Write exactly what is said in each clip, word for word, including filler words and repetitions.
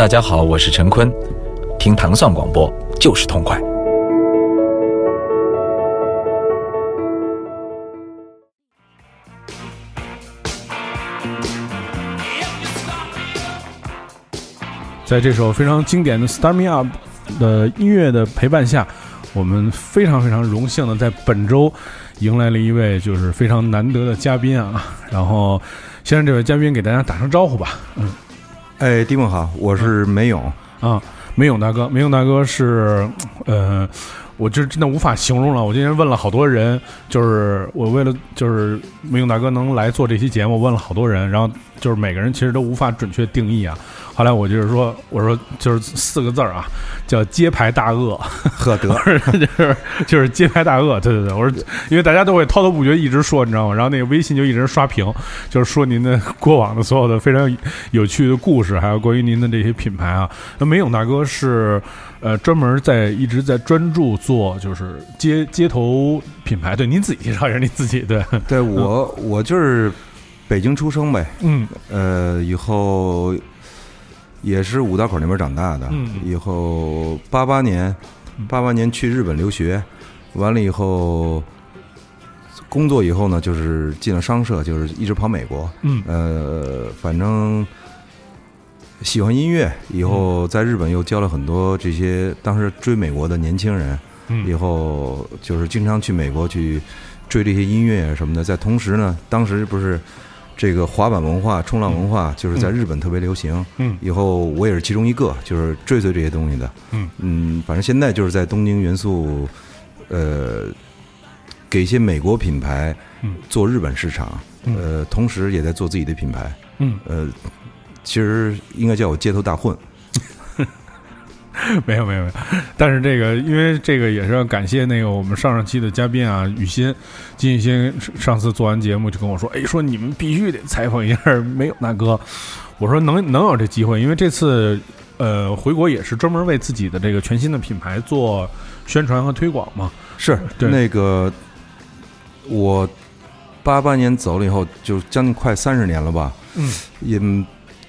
大家好，我是陈坤，听糖蒜广播就是痛快。在这首非常经典的 Start Me Up 的音乐的陪伴下，我们非常非常荣幸的在本周迎来了一位就是非常难得的嘉宾啊，然后先让这位嘉宾给大家打声招呼吧。嗯，哎，丁梦好，我是梅勇啊、嗯，梅勇大哥，梅勇大哥是呃，我这真的无法形容了。我今天问了好多人，就是我为了就是梅勇大哥能来做这期节目，问了好多人，然后就是每个人其实都无法准确定义啊。后来我就是说，我说就是四个字儿啊，叫街牌大鳄，呵得就是就是街牌大鳄，对对对，我说因为大家都会滔滔不绝一直说，你知道吗？然后那个微信就一直刷屏，就是说您的过往的所有的非常有趣的故事，还有关于您的这些品牌啊。那梅勇大哥是呃专门在一直在专注做就是街街头品牌，对，您自己介绍一下您自己，对对，我、嗯、我就是北京出生呗，嗯，呃，以后。也是五道口那边长大的，以后八八年，八八年去日本留学，完了以后工作以后呢，就是进了商社，就是一直跑美国。嗯，呃，反正喜欢音乐，以后在日本又交了很多这些当时追美国的年轻人，以后就是经常去美国去追这些音乐什么的。在同时呢，当时不是。这个滑板文化、冲浪文化就是在日本特别流行。嗯，以后我也是其中一个，就是追随这些东西的。嗯嗯，反正现在就是在东京元素，呃，给一些美国品牌做日本市场，呃，同时也在做自己的品牌。嗯，呃，其实应该叫我街头大混。没有没有没有，但是这个因为这个也是要感谢那个我们上上期的嘉宾啊，雨欣，金雨欣上次做完节目就跟我说，哎，说你们必须得采访一下没有大哥，我说能能有这机会，因为这次呃回国也是专门为自己的这个全新的品牌做宣传和推广嘛，是对那个我八八年走了以后，就将近快三十年了吧，嗯，也。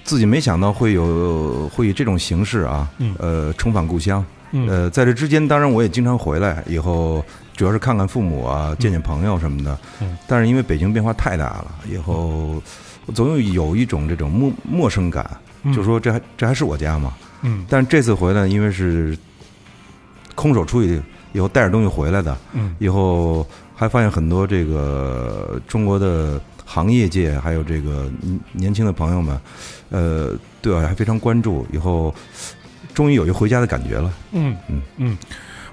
自己没想到会有会以这种形式啊，呃，重返故乡。呃，在这之间，当然我也经常回来，以后主要是看看父母啊，见见朋友什么的。但是因为北京变化太大了，以后总有一种这种陌陌生感，就说这还这还是我家嘛。嗯。但这次回来，因为是空手出去，以后带着东西回来的。嗯。以后还发现很多这个中国的。行业界还有这个年轻的朋友们，呃，对我还非常关注。以后终于有一回家的感觉了。嗯嗯嗯。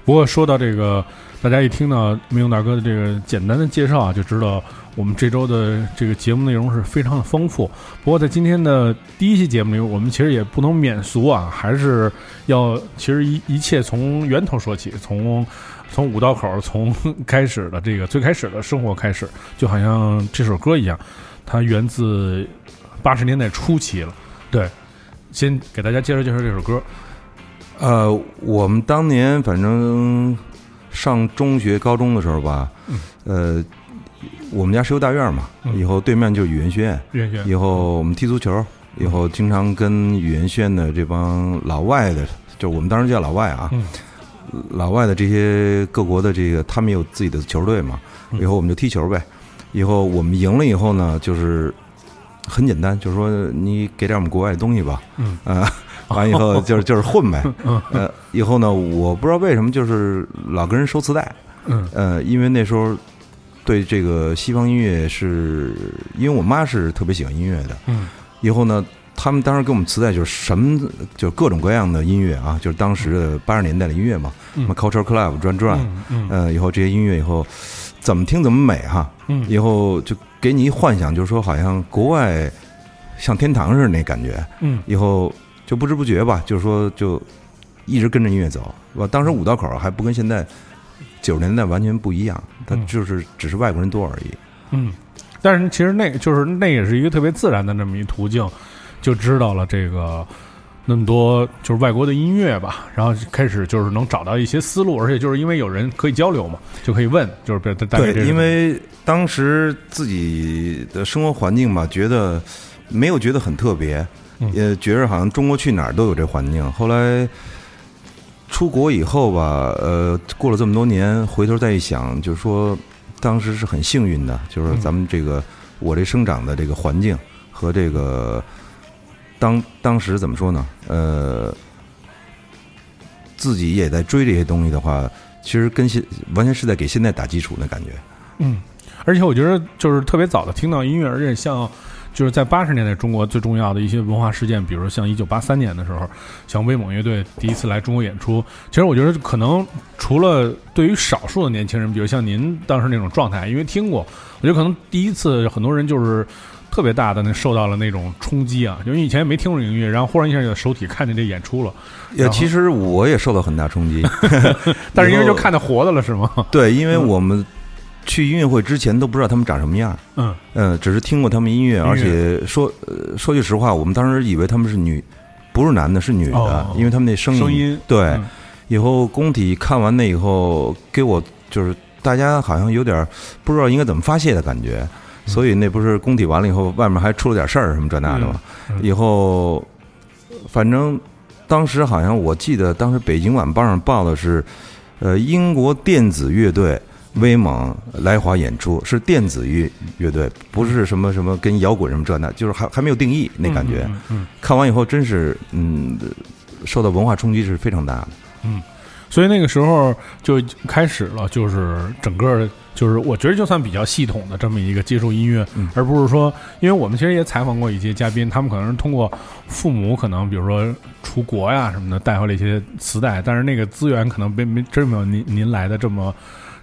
不过说到这个，大家一听到梅勇大哥的这个简单的介绍啊，就知道我们这周的这个节目内容是非常的丰富。不过在今天的第一期节目里，我们其实也不能免俗啊，还是要其实一一切从源头说起，从。从五道口从开始的这个最开始的生活开始，就好像这首歌一样，它源自八十年代初期了。对，先给大家介绍介绍这首歌。呃，我们当年反正上中学、高中的时候吧，呃，我们家石油大院嘛，以后对面就是语言学院，语言学院，以后我们踢足球，以后经常跟语言学院的这帮老外的，就我们当时叫老外啊。嗯，老外的这些各国的这个，他们有自己的球队嘛，以后我们就踢球呗。以后我们赢了以后呢，就是很简单，就是说你给点我们国外的东西吧，嗯，啊，完以后就是就是混呗，呃，以后呢，我不知道为什么就是老跟人收磁带，嗯，呃，因为那时候对这个西方音乐是，因为我妈是特别喜欢音乐的，嗯，以后呢。他们当时给我们磁带就是什么，就是各种各样的音乐啊，就是当时的八十年代的音乐嘛，什么 Culture Club 转转，呃，以后这些音乐以后怎么听怎么美哈，以后就给你一幻想，就是说好像国外像天堂似的那感觉，以后就不知不觉吧，就是说就一直跟着音乐走。我当时五道口还不跟现在九十年代完全不一样，它就是只是外国人多而已。嗯，但是其实那就是那也是一个特别自然的那么一途径。就知道了这个那么多就是外国的音乐吧，然后开始就是能找到一些思路，而且就是因为有人可以交流嘛，就可以问，就是对，因为当时自己的生活环境吧，觉得没有觉得很特别，也觉得好像中国去哪儿都有这环境。后来出国以后吧，呃，过了这么多年，回头再一想，就是说当时是很幸运的，就是咱们这个我这生长的这个环境和这个当当时怎么说呢？呃，自己也在追这些东西的话，其实跟现完全是在给现在打基础的感觉。嗯，而且我觉得就是特别早的听到音乐，而且像。就是在八十年代中国最重要的一些文化事件，比如像一九八三年的时候，像威猛乐队第一次来中国演出。其实我觉得可能除了对于少数的年轻人，比如像您当时那种状态，因为听过，我觉得可能第一次很多人就是特别大的那受到了那种冲击啊，因为以前也没听过音乐，然后忽然一下就手体看见这演出了。也其实我也受到很大冲击，但是因为就看到活的了，是吗？对，因为我们。去音乐会之前都不知道他们长什么样，嗯嗯、呃，只是听过他们音乐，而且说、呃、说句实话，我们当时以为他们是女，不是男的，是女的，哦、因为他们那声音，声音对、嗯。以后工体看完那以后，给我就是大家好像有点不知道应该怎么发泄的感觉，嗯、所以那不是工体完了以后，外面还出了点事儿什么这那的嘛、嗯嗯。以后反正当时好像我记得，当时北京晚报上报的是，呃，英国电子乐队。威猛来华演出是电子乐乐队，不是什么什么跟摇滚什么这那，就是还还没有定义那感觉、嗯嗯嗯。看完以后真是，嗯，受到文化冲击是非常大的。嗯，所以那个时候就开始了，就是整个就是我觉得就算比较系统的这么一个接触音乐，嗯、而不是说，因为我们其实也采访过一些嘉宾，他们可能是通过父母可能比如说出国呀什么的带回了一些磁带，但是那个资源可能没没真没有您您来的这么。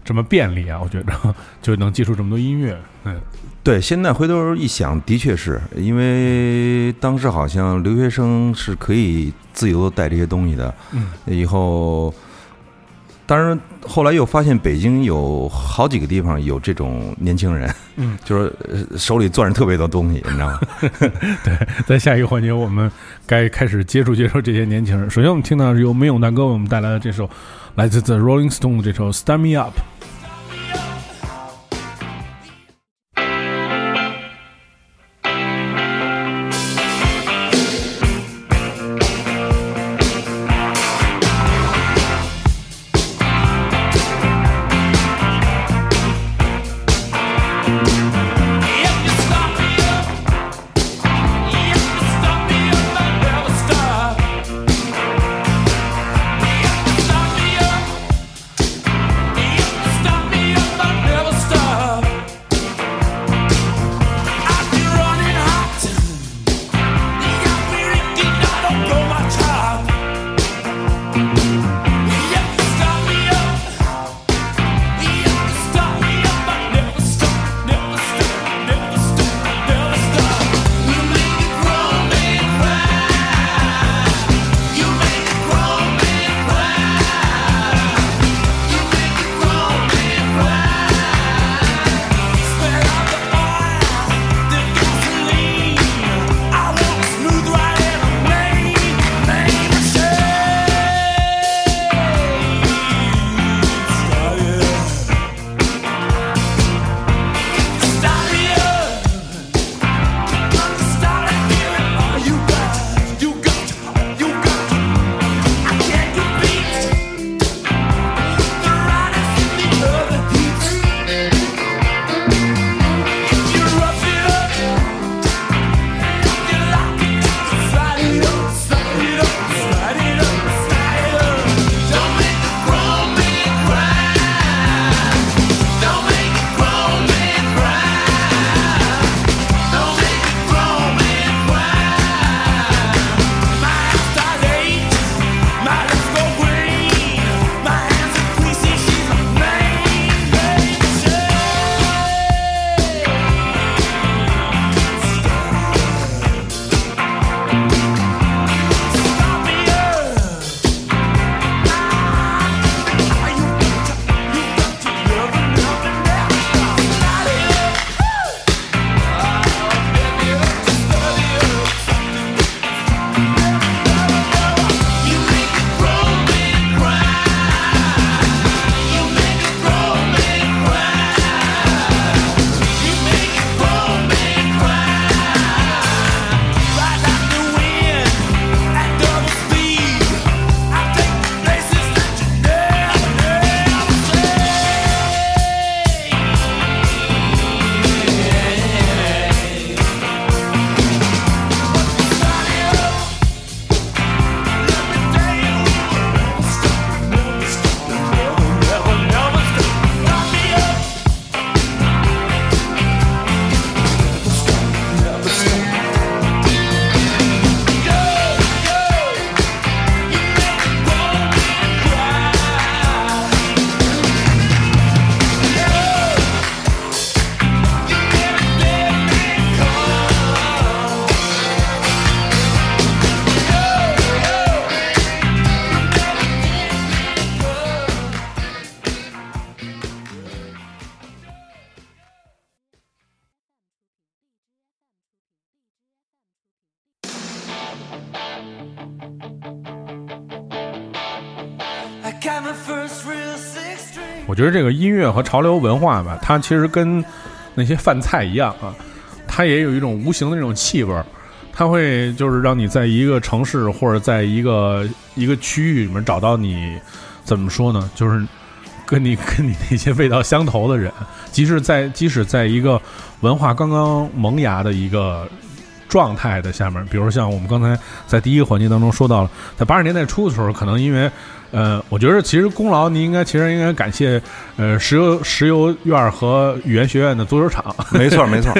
这么便利啊，我觉得就能接触这么多音乐。嗯，对，现在回头一想，的确是因为当时好像留学生是可以自由带这些东西的。嗯，以后，当然后来又发现北京有好几个地方有这种年轻人，嗯，就是手里攥着特别多东西，你知道吗？对，在下一个环节，我们该开始接触接触这些年轻人。首先，我们听到是由梅勇大哥为我们带来的这首来自 The Rolling Stones 这首《Start Me Up》。Stop. 我觉得这个音乐和潮流文化吧，它其实跟那些饭菜一样啊，它也有一种无形的那种气味，它会就是让你在一个城市或者在一个一个区域里面找到你怎么说呢，就是跟你跟你那些味道相投的人，即使在即使在一个文化刚刚萌芽的一个状态的下面，比如像我们刚才在第一个环节当中说到了，在八十年代初的时候，可能因为呃，我觉得其实功劳你应该其实应该感谢呃石油石油院和语言学院的足球场，没错没错，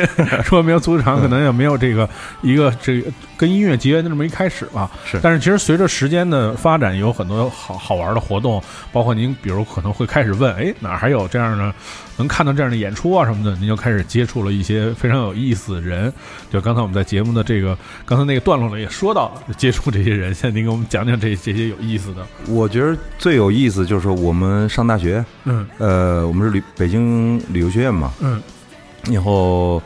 说没有足球场可能也没有这个一个这个跟音乐结缘的这么一开始吧。是，但是其实随着时间的发展，有很多好好玩的活动，包括您比如可能会开始问，哎，哪还有这样的能看到这样的演出啊什么的，您就开始接触了一些非常有意思的人。就刚才我们在节目的这个刚才那个段落呢也说到接触这些人，现在您给我们讲讲这这些有意思的。我觉得最有意思就是我们上大学，嗯，呃，我们是旅北京旅游学院嘛，嗯，以后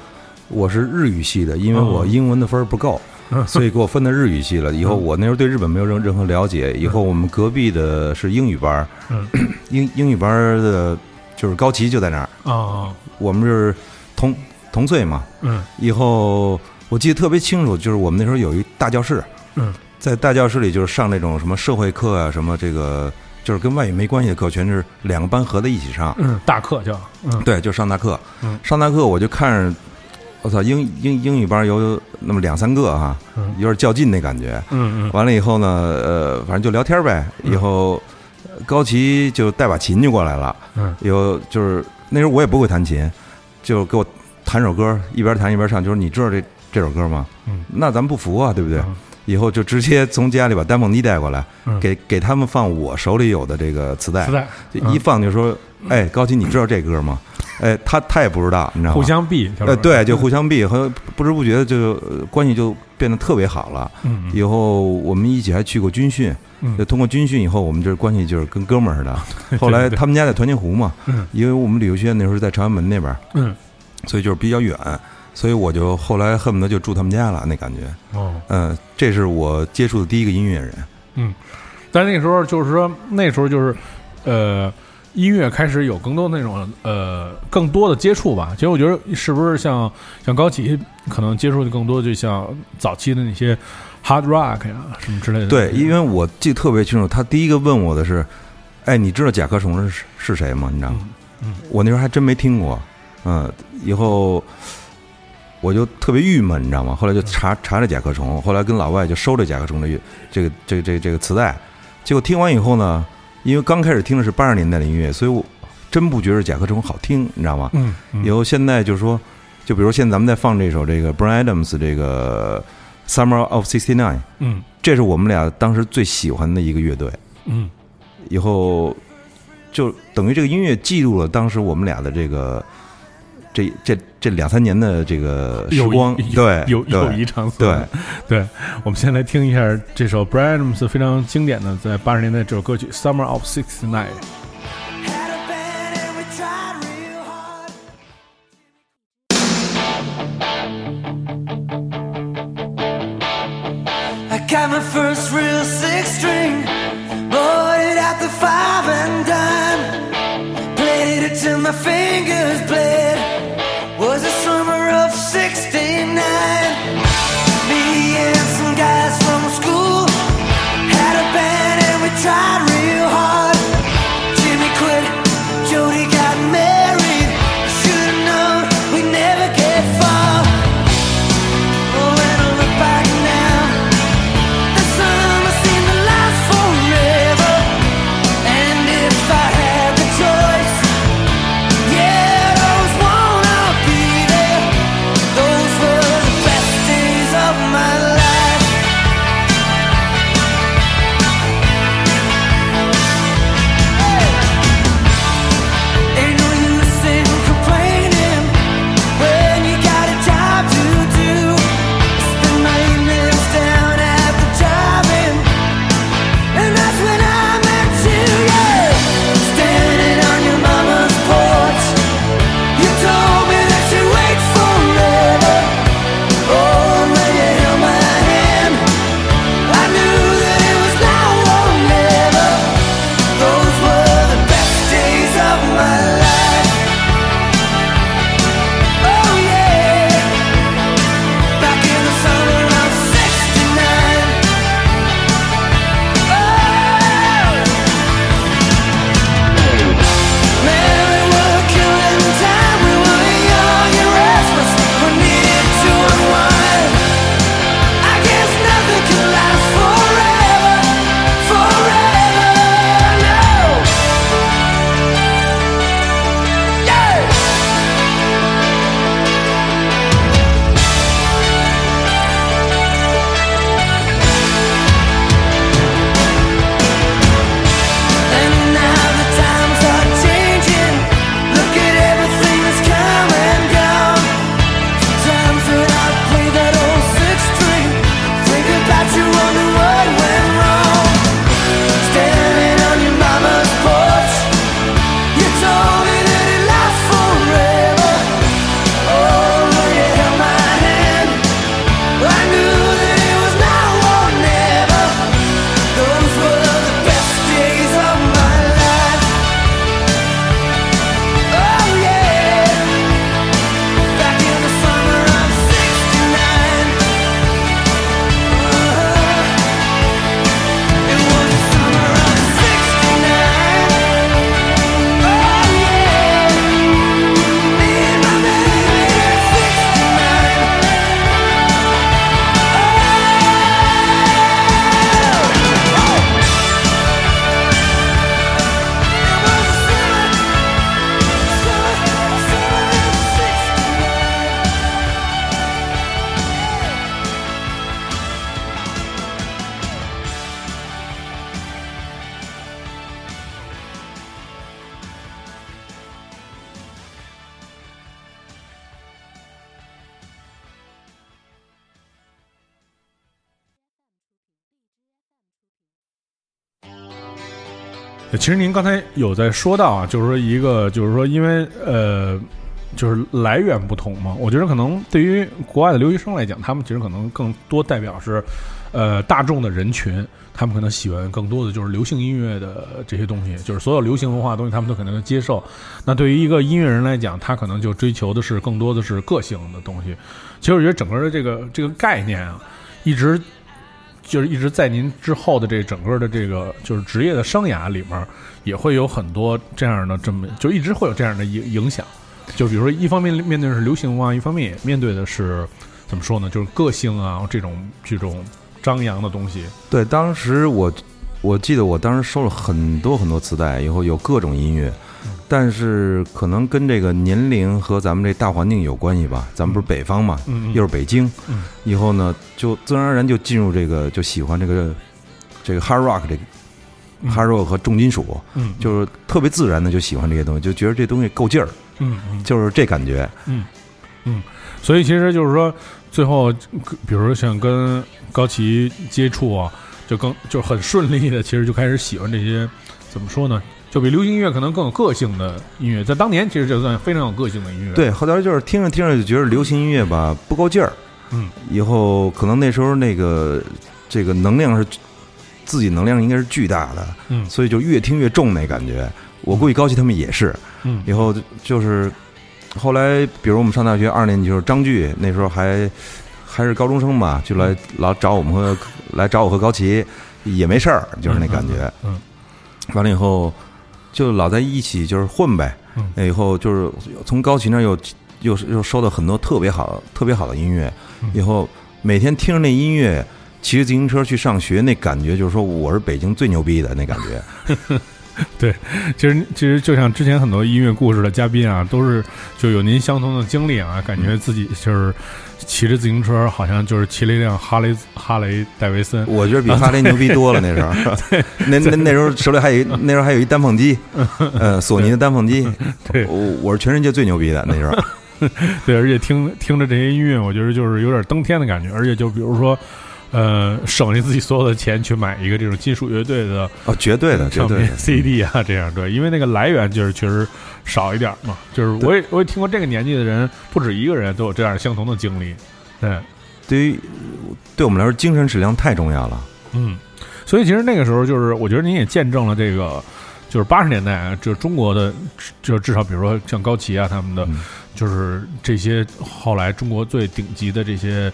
我是日语系的，因为我英文的分不够。嗯，所以给我分到日语系了。以后我那时候对日本没有任任何了解。以后我们隔壁的是英语班，嗯、英英语班的就是高崎就在那儿啊、哦。我们是同同岁嘛，嗯。以后我记得特别清楚，就是我们那时候有一大教室，嗯，在大教室里就是上那种什么社会课啊，什么这个就是跟外语没关系的课，全是两个班合在一起上。嗯，大课叫、嗯、对，就上大课。嗯，上大课我就看着。我操，英英英语班有那么两三个哈、啊，有点较劲那感觉。嗯嗯。完了以后呢，呃，反正就聊天呗。以后高奇就带把琴就过来了。嗯。有就是那时候我也不会弹琴，就给我弹首歌，一边弹一边唱。就是你知道这这首歌吗？嗯。那咱们不服啊，对不对？嗯、以后就直接从家里把单蹦机带过来，嗯、给给他们放我手里有的这个磁带。磁带。嗯、一放就说，哎，高奇，你知道这歌吗？哎，他他也不知道，你知道吗？互相避，呃，对，就互相避，和不知不觉就关系就变得特别好了。嗯，以后我们一起还去过军训，嗯、就通过军训以后，我们这关系就是跟哥们儿似的。后来他们家在团结湖嘛，嗯，因为我们旅游学院那时候在朝阳门那边，嗯，所以就是比较远，所以我就后来恨不得就住他们家了，那感觉。哦，嗯、呃，这是我接触的第一个音乐人。嗯，但那时候就是说，那时候就是，呃。音乐开始有更多那种呃更多的接触吧，其实我觉得是不是像像高启可能接触的更多，就像早期的那些 hard rock 呀、啊、什么之类的。对，因为我记得特别清楚，他第一个问我的是，哎，你知道甲壳虫是是谁吗？你知道吗？嗯，嗯我那时候还真没听过，嗯，以后我就特别郁闷，你知道吗？后来就查查这甲壳虫，后来跟老外就收这甲壳虫的这个这个这个这个磁带，结果听完以后呢。因为刚开始听的是八十年代的音乐，所以我真不觉得甲壳虫好听，你知道吗？嗯。嗯以后现在就是说，就比如现在咱们在放这首这个 Bryan Adams 这个 Summer of 'sixty-nine， 嗯，这是我们俩当时最喜欢的一个乐队。嗯。以后就等于这个音乐记录了当时我们俩的这个这这这两三年的这个时光，对，有友谊长存。对，对，我们先来听一下这首 Bryan Adams 非常经典的在八十年代这首歌曲《Summer of 'sixty-nine》。其实您刚才有在说到啊，就是说一个，就是说因为呃，就是来源不同嘛，我觉得可能对于国外的留学生来讲，他们其实可能更多代表是呃大众的人群，他们可能喜欢更多的就是流行音乐的这些东西，就是所有流行文化的东西他们都可能接受。那对于一个音乐人来讲，他可能就追求的是更多的是个性的东西。其实我觉得整个的这个这个概念啊，一直。就是一直在您之后的这整个的这个就是职业的生涯里面，也会有很多这样的这么就一直会有这样的影影响。就比如说，一方面面对的是流行文化，一方面也面对的是怎么说呢？就是个性啊这种这种张扬的东西。对，当时我我记得我当时收了很多很多磁带，以后有各种音乐，但是可能跟这个年龄和咱们这大环境有关系吧，咱们不是北方嘛，嗯、又是北京、嗯、以后呢就自然而然就进入这个就喜欢这个这个 hard rock 这个、嗯、hard rock 和重金属、嗯、就是特别自然的就喜欢这些东西，就觉得这东西够劲儿、嗯嗯、就是这感觉。嗯嗯，所以其实就是说最后比如说想跟高奇接触啊，就更就很顺利的其实就开始喜欢这些怎么说呢，就比流行音乐可能更有个性的音乐，在当年其实就算非常有个性的音乐。对，后来就是听着听着就觉得流行音乐吧不够劲儿，嗯，以后可能那时候那个这个能量是自己能量应该是巨大的，嗯，所以就越听越重那感觉。我估计高奇他们也是，嗯，以后就是后来比如我们上大学二年级，就是张炬那时候还还是高中生吧，就来老找我们和来找我和高奇也没事儿，就是那感觉，嗯，完了以后。就老在一起就是混呗，嗯，以后就是从高奇那又又又收到很多特别好特别好的音乐，以后每天听着那音乐，骑着自行车去上学，那感觉就是说我是北京最牛逼的那感觉。对，其实其实就像之前很多音乐故事的嘉宾啊，都是就有您相同的经历啊，感觉自己就是骑着自行车，好像就是骑了一辆哈雷哈雷戴维森。我觉得比哈雷牛逼多了那时候。那那那时候手里还有那时候还有一单放机，呃，索尼的单放机。对，我我是全世界最牛逼的那时候。对，而且听听着这些音乐，我觉得就是有点登天的感觉，而且就比如说。呃，省了自己所有的钱去买一个这种金属乐队的哦，绝对的，唱片 C D 啊，这样对，因为那个来源就是确实少一点嘛。就是我也我也听过，这个年纪的人不止一个人都有这样相同的经历。对，对于对我们来说，精神质量太重要了。嗯，所以其实那个时候就是，我觉得您也见证了这个，就是八十年代啊，就中国的，就至少比如说像高奇啊他们的，嗯、就是这些后来中国最顶级的这些。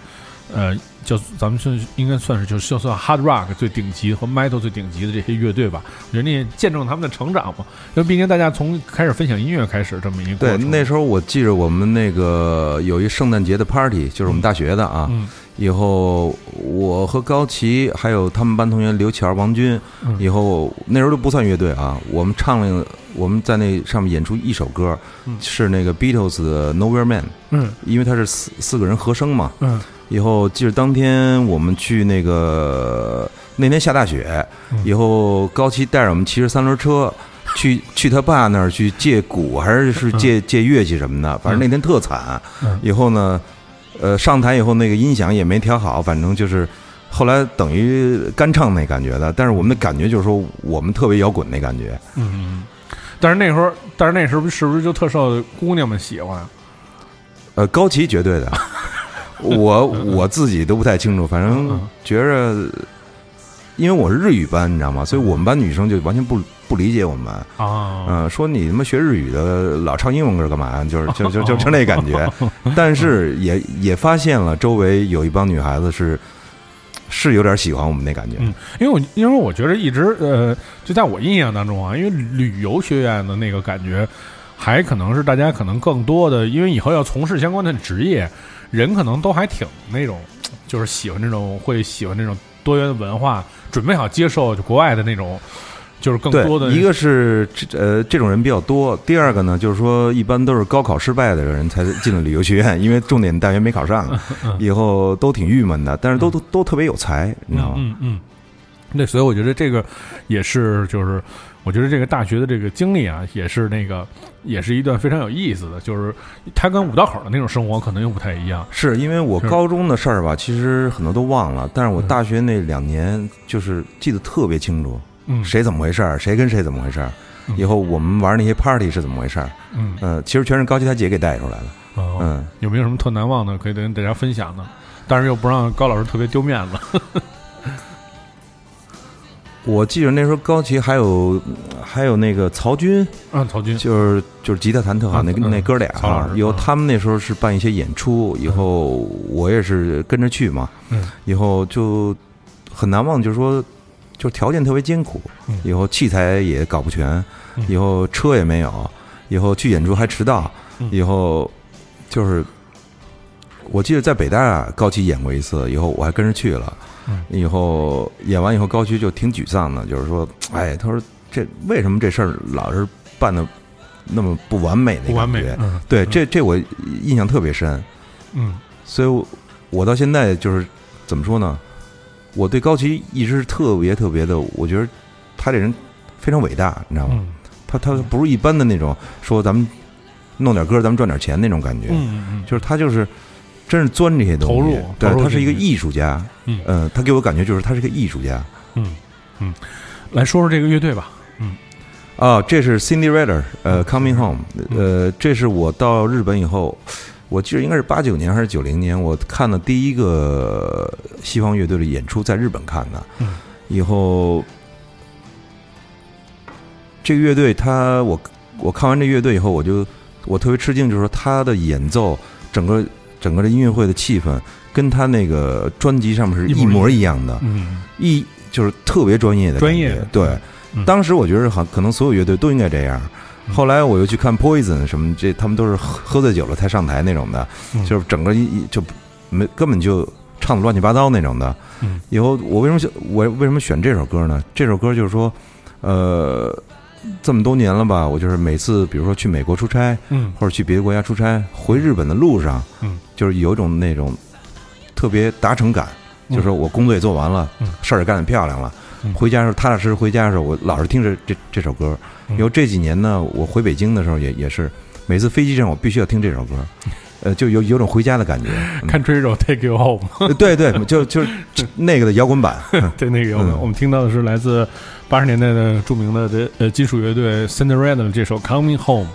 呃，叫咱们是应该算是就是就算 hard rock 最顶级和 metal 最顶级的这些乐队吧，人家也见证他们的成长嘛。因为毕竟大家从开始分享音乐开始这么一个过程。对，那时候我记着我们那个有一圣诞节的 party， 就是我们大学的啊。嗯。以后我和高奇还有他们班同学刘巧、王军，以后那时候都不算乐队啊。我们唱了，我们在那上面演出一首歌，嗯、是那个 Beatles 的 Nowhere Man。嗯。因为他是四四个人和声嘛。嗯。以后记得当天我们去那个那天下大雪，以后高奇带着我们骑着三轮车去去他爸那儿去借鼓，还是是借借乐器什么的，反正那天特惨。以后呢，呃，上台以后那个音响也没调好，反正就是后来等于干唱那感觉的，但是我们的感觉就是说我们特别摇滚那感觉。嗯，但是那时候，但是那时候是不是就特受姑娘们喜欢？呃，高奇绝对的。我我自己都不太清楚，反正觉着，因为我是日语班，你知道吗？所以我们班女生就完全不不理解我们啊，嗯、呃，说你他妈学日语的老唱英文歌干嘛？就是就就就就那感觉。但是也也发现了，周围有一帮女孩子是是有点喜欢我们那感觉。嗯，因为我因为我觉得一直呃，就在我印象当中啊，因为旅游学院的那个感觉，还可能是大家可能更多的，因为以后要从事相关的职业。人可能都还挺那种，就是喜欢这种会喜欢这种多元文化，准备好接受就国外的那种，就是更多的。一个是呃这种人比较多，第二个呢就是说一般都是高考失败的人才进了旅游学院，因为重点大学没考上，以后都挺郁闷的，但是都、嗯、都都特别有才，你知道吗？嗯嗯。那、嗯、所以我觉得这个也是就是。我觉得这个大学的这个经历啊，也是那个，也是一段非常有意思的，就是它跟五道口的那种生活可能又不太一样。是因为我高中的事儿吧，其实很多都忘了，但是我大学那两年就是记得特别清楚。嗯，谁怎么回事，谁跟谁怎么回事，以后我们玩那些 party 是怎么回事，嗯、呃、其实全是高吉他姐给带出来的。哦、嗯，有没有什么特难忘的可以跟大家分享呢？但是又不让高老师特别丢面子。呵呵，我记得那时候高旗还有还有那个曹军啊、嗯，曹军就是就是吉他弹特好、啊、那、嗯、那哥俩啊，以后他们那时候是办一些演出，以后我也是跟着去嘛，嗯，以后就很难忘，就是说就是条件特别艰苦，以后器材也搞不全，以后车也没有，以后去演出还迟到，以后就是我记得在北大高旗演过一次，以后我还跟着去了。以后演完以后，高旗就挺沮丧的，就是说，哎，他说这为什么这事儿老是办的那么不完美的感觉？嗯、对，嗯、这这我印象特别深。嗯，所以我我到现在就是怎么说呢？我对高旗一直是特别特别的，我觉得他这人非常伟大，你知道吗？嗯、他他不是一般的那种说咱们弄点歌咱们赚点钱那种感觉，嗯嗯、就是他就是。真是钻这些东西，投入，对，他是一个艺术家，嗯，呃，他给我感觉就是他是个艺术家，嗯嗯，来说说这个乐队吧，嗯，啊，这是 Cinderella， 呃 ，Coming Home， 呃，这是我到日本以后，我记得应该是八九年还是九零年，我看的第一个西方乐队的演出，在日本看的，嗯，以后这个乐队他，他我我看完这乐队以后，我就我特别吃惊，就是说他的演奏整个。整个的音乐会的气氛跟他那个专辑上面是一模一样的，嗯，一就是特别专业的专业的，对、嗯。当时我觉得好，可能所有乐队都应该这样。嗯、后来我又去看 Poison 什么，这他们都是喝醉酒了才上台那种的，嗯、就是整个一就没根本就唱的乱七八糟那种的。嗯、以后我为什么我为什么选这首歌呢？这首歌就是说，呃。这么多年了吧，我就是每次比如说去美国出差，嗯，或者去别的国家出差，回日本的路上，嗯，就是有一种那种特别达成感，嗯、就是我工作也做完了，嗯、事儿也干得漂亮了，嗯、回家的时候踏踏实实回家的时候，我老是听着这这首歌。因为这几年呢，我回北京的时候也也是，每次飞机上我必须要听这首歌，呃，就有有种回家的感觉。Country Road Take You Home， 对对，就就那个的摇滚版，对那个摇滚、嗯，我们听到的是来自。八十年代的著名的呃金属乐队 Cinderella 的这首 Coming Home。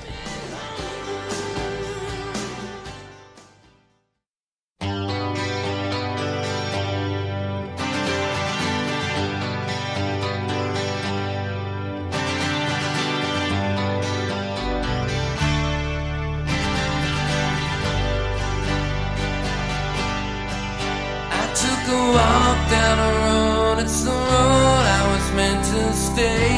I took a walk down a road, it's the road I was meant to stay.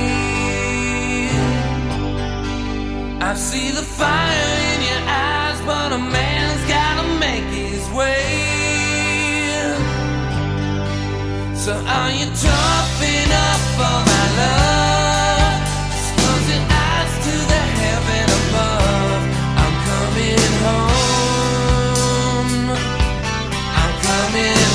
I see the fire in your eyes, but a man's gotta make his way. So are you topping up for my love? Just close your eyes to the heaven above. I'm coming home, I'm coming home.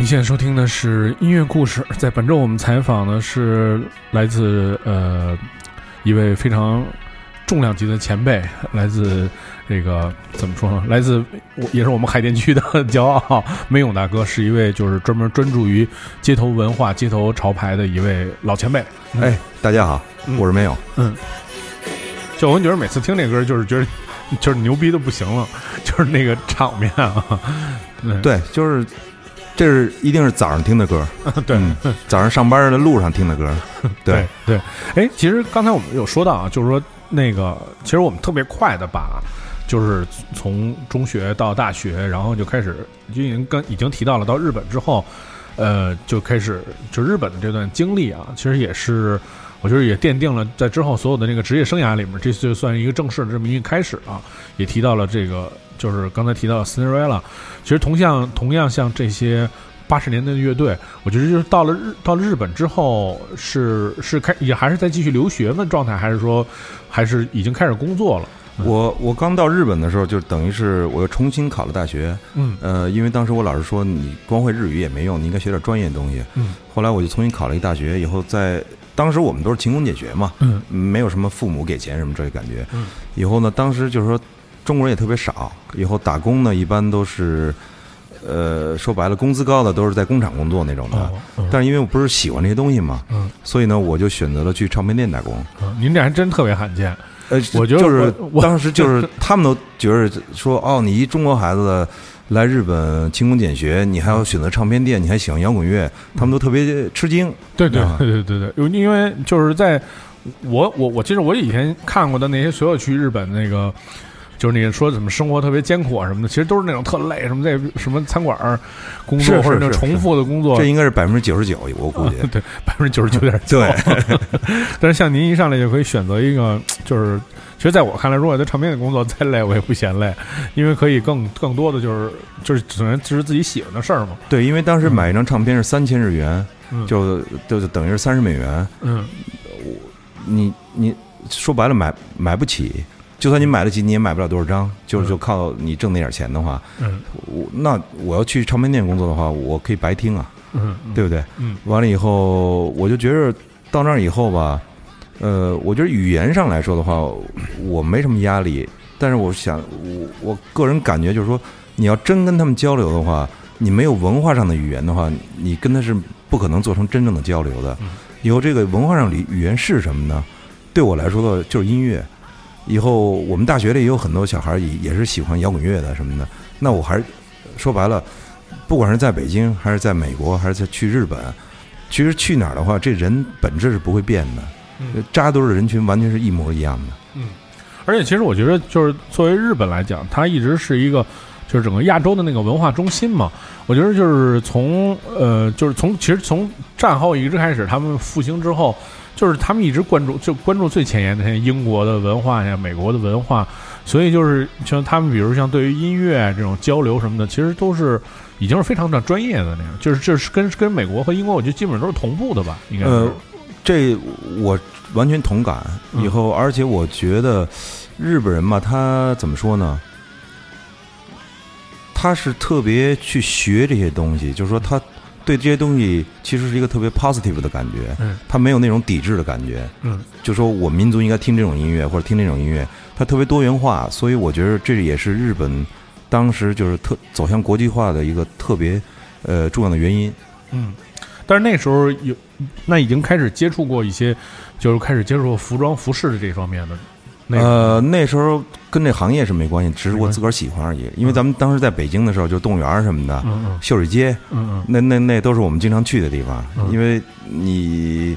您现在收听的是音乐故事，在本周我们采访的是来自呃一位非常重量级的前辈，来自这个怎么说呢？来自也是我们海淀区的骄傲，梅勇大哥，是一位就是专门专注于街头文化、街头潮牌的一位老前辈。嗯、哎，大家好，我是梅勇。嗯，就我觉得每次听这歌，就是觉得就是牛逼的不行了，就是那个场面啊。对，对就是。这是一定是早上听的歌，对、嗯，早上上班的路上听的歌，对对。哎，其实刚才我们有说到啊，就是说那个，其实我们特别快的把，就是从中学到大学，然后就开始就已经跟已经提到了到日本之后，呃，就开始就日本的这段经历啊，其实也是我觉得也奠定了在之后所有的那个职业生涯里面，这就算一个正式的这么一个开始啊，也提到了这个。就是刚才提到 Cinderella， 其实同样同样像这些八十年代的乐队，我觉得就是到了日到了日本之后，是是开也还是在继续留学的状态，还是说还是已经开始工作了？嗯、我我刚到日本的时候，就等于是我又重新考了大学，嗯呃，因为当时我老师说你光会日语也没用，你应该学点专业的东西。嗯，后来我就重新考了一大学，以后在。当时我们都是勤工俭学嘛，嗯，没有什么父母给钱什么这些感觉。嗯，以后呢，当时就是说。中国人也特别少，以后打工呢，一般都是，呃，说白了，工资高的都是在工厂工作那种的。但是因为我不是喜欢这些东西嘛，嗯，所以呢，我就选择了去唱片店打工。嗯、您这还真特别罕见。呃，我觉得就是当时就是他们都觉得说，哦，你一中国孩子来日本勤工俭学，你还要选择唱片店，你还喜欢摇滚乐，他们都特别吃惊。对对对对对对，因为就是在我我我其实我以前看过的那些所有去日本那个。就是你说怎么生活特别艰苦啊什么的，其实都是那种特累什么在什么餐馆工作或者那重复的工作，是是是是这应该是百分之九十九，我估计、嗯、对百分之九十九点九。但是像您一上来就可以选择一个，就是其实在我看来，如果在唱片的工作再累，我也不嫌累，因为可以更更多的就是就是只能就是自己喜欢的事儿嘛。对，因为当时买一张唱片是三千日元，嗯、就就等于是三十美元。嗯，我你你说白了买买不起。就算你买得起，你也买不了多少张，就是就靠你挣那点钱的话，嗯，我那我要去唱片店工作的话，我可以白听啊，嗯，对不对？嗯，完了以后，我就觉得到那儿以后吧，呃，我觉得语言上来说的话，我没什么压力，但是我想，我我个人感觉就是说，你要真跟他们交流的话，你没有文化上的语言的话，你跟他是不可能做成真正的交流的。以后这个文化上的语言是什么呢？对我来说的就是音乐。以后我们大学里也有很多小孩也也是喜欢摇滚乐的什么的，那我还是说白了，不管是在北京还是在美国还是在去日本，其实去哪儿的话，这人本质是不会变的，扎堆的人群完全是一模一样的。嗯，而且其实我觉得就是作为日本来讲，它一直是一个就是整个亚洲的那个文化中心嘛。我觉得就是从呃就是从其实从战后一直开始，他们复兴之后。就是他们一直关注，就关注最前沿的，像英国的文化呀、美国的文化，所以就是像他们，比如像对于音乐这种交流什么的，其实都是已经是非常的专业的那样。就是这是跟跟美国和英国，我觉得基本上都是同步的吧？应该是。呃，这我完全同感。以后，而且我觉得日本人嘛，他怎么说呢？他是特别去学这些东西，就是说他。对这些东西其实是一个特别 positive 的感觉，他没有那种抵制的感觉，嗯，就说我民族应该听这种音乐或者听这种音乐，它特别多元化，所以我觉得这也是日本当时就是特走向国际化的一个特别呃重要的原因。嗯，但是那时候有那已经开始接触过一些，就是开始接触服装服饰的这方面的。那个、呃，那时候跟这行业是没关系，只是我自个儿喜欢而已。因为咱们当时在北京的时候，就动物园什么的，嗯嗯、秀水街，嗯嗯、那那那都是我们经常去的地方。嗯、因为你